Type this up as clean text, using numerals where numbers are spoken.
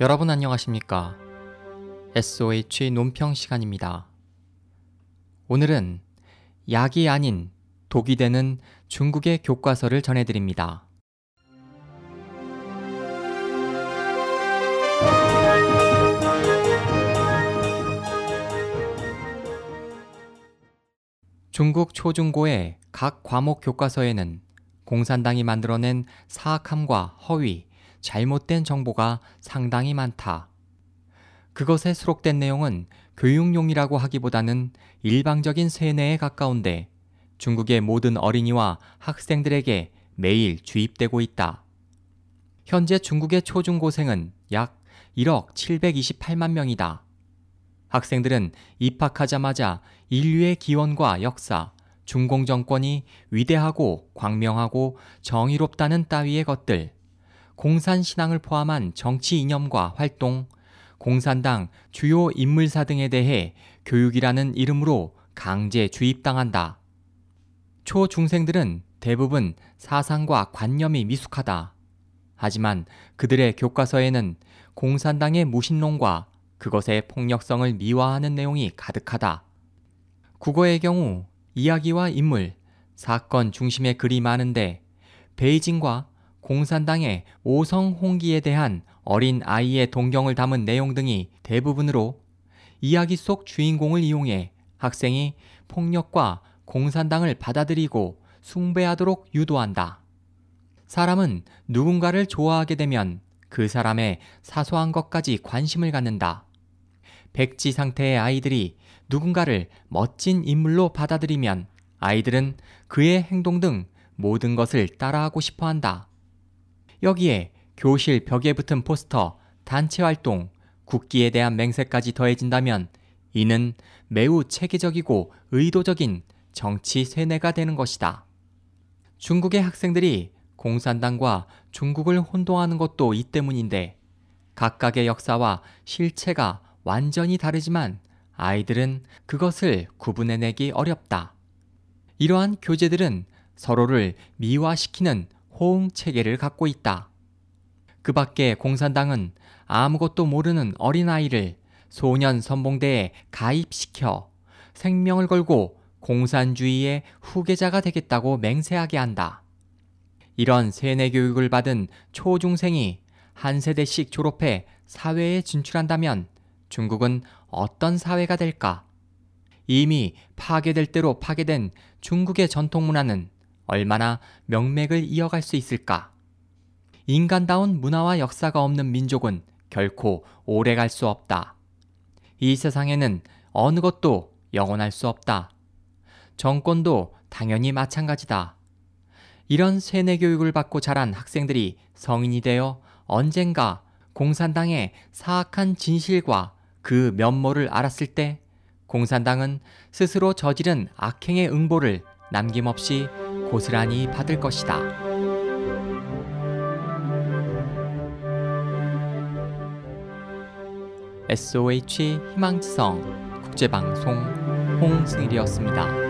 여러분 안녕하십니까? SOH 논평 시간입니다. 오늘은 약이 아닌 독이 되는 중국의 교과서를 전해드립니다. 중국 초중고의 각 과목 교과서에는 공산당이 만들어낸 사악함과 허위, 잘못된 정보가 상당히 많다. 그것에 수록된 내용은 교육용이라고 하기보다는 일방적인 세뇌에 가까운데 중국의 모든 어린이와 학생들에게 매일 주입되고 있다. 현재 중국의 초중고생은 약 1억 728만 명이다. 학생들은 입학하자마자 인류의 기원과 역사, 중공정권이 위대하고 광명하고 정의롭다는 따위의 것들, 공산신앙을 포함한 정치 이념과 활동, 공산당 주요 인물사 등에 대해 교육이라는 이름으로 강제 주입당한다. 초중생들은 대부분 사상과 관념이 미숙하다. 하지만 그들의 교과서에는 공산당의 무신론과 그것의 폭력성을 미화하는 내용이 가득하다. 국어의 경우 이야기와 인물, 사건 중심의 글이 많은데 베이징과 공산당의 오성홍기에 대한 어린 아이의 동경을 담은 내용 등이 대부분으로 이야기 속 주인공을 이용해 학생이 폭력과 공산당을 받아들이고 숭배하도록 유도한다. 사람은 누군가를 좋아하게 되면 그 사람의 사소한 것까지 관심을 갖는다. 백지 상태의 아이들이 누군가를 멋진 인물로 받아들이면 아이들은 그의 행동 등 모든 것을 따라하고 싶어한다. 여기에 교실 벽에 붙은 포스터, 단체활동, 국기에 대한 맹세까지 더해진다면 이는 매우 체계적이고 의도적인 정치 세뇌가 되는 것이다. 중국의 학생들이 공산당과 중국을 혼동하는 것도 이 때문인데 각각의 역사와 실체가 완전히 다르지만 아이들은 그것을 구분해내기 어렵다. 이러한 교재들은 서로를 미화시키는 호응체계를 갖고 있다. 그 밖에 공산당은 아무것도 모르는 어린아이를 소년 선봉대에 가입시켜 생명을 걸고 공산주의의 후계자가 되겠다고 맹세하게 한다. 이런 세뇌교육을 받은 초중생이 한 세대씩 졸업해 사회에 진출한다면 중국은 어떤 사회가 될까? 이미 파괴될 대로 파괴된 중국의 전통문화는 얼마나 명맥을 이어갈 수 있을까? 인간다운 문화와 역사가 없는 민족은 결코 오래갈 수 없다. 이 세상에는 어느 것도 영원할 수 없다. 정권도 당연히 마찬가지다. 이런 세뇌교육을 받고 자란 학생들이 성인이 되어 언젠가 공산당의 사악한 진실과 그 면모를 알았을 때 공산당은 스스로 저지른 악행의 응보를 남김없이 고스란히 받을 것이다. SOH 희망지성 국제방송 홍승일이었습니다.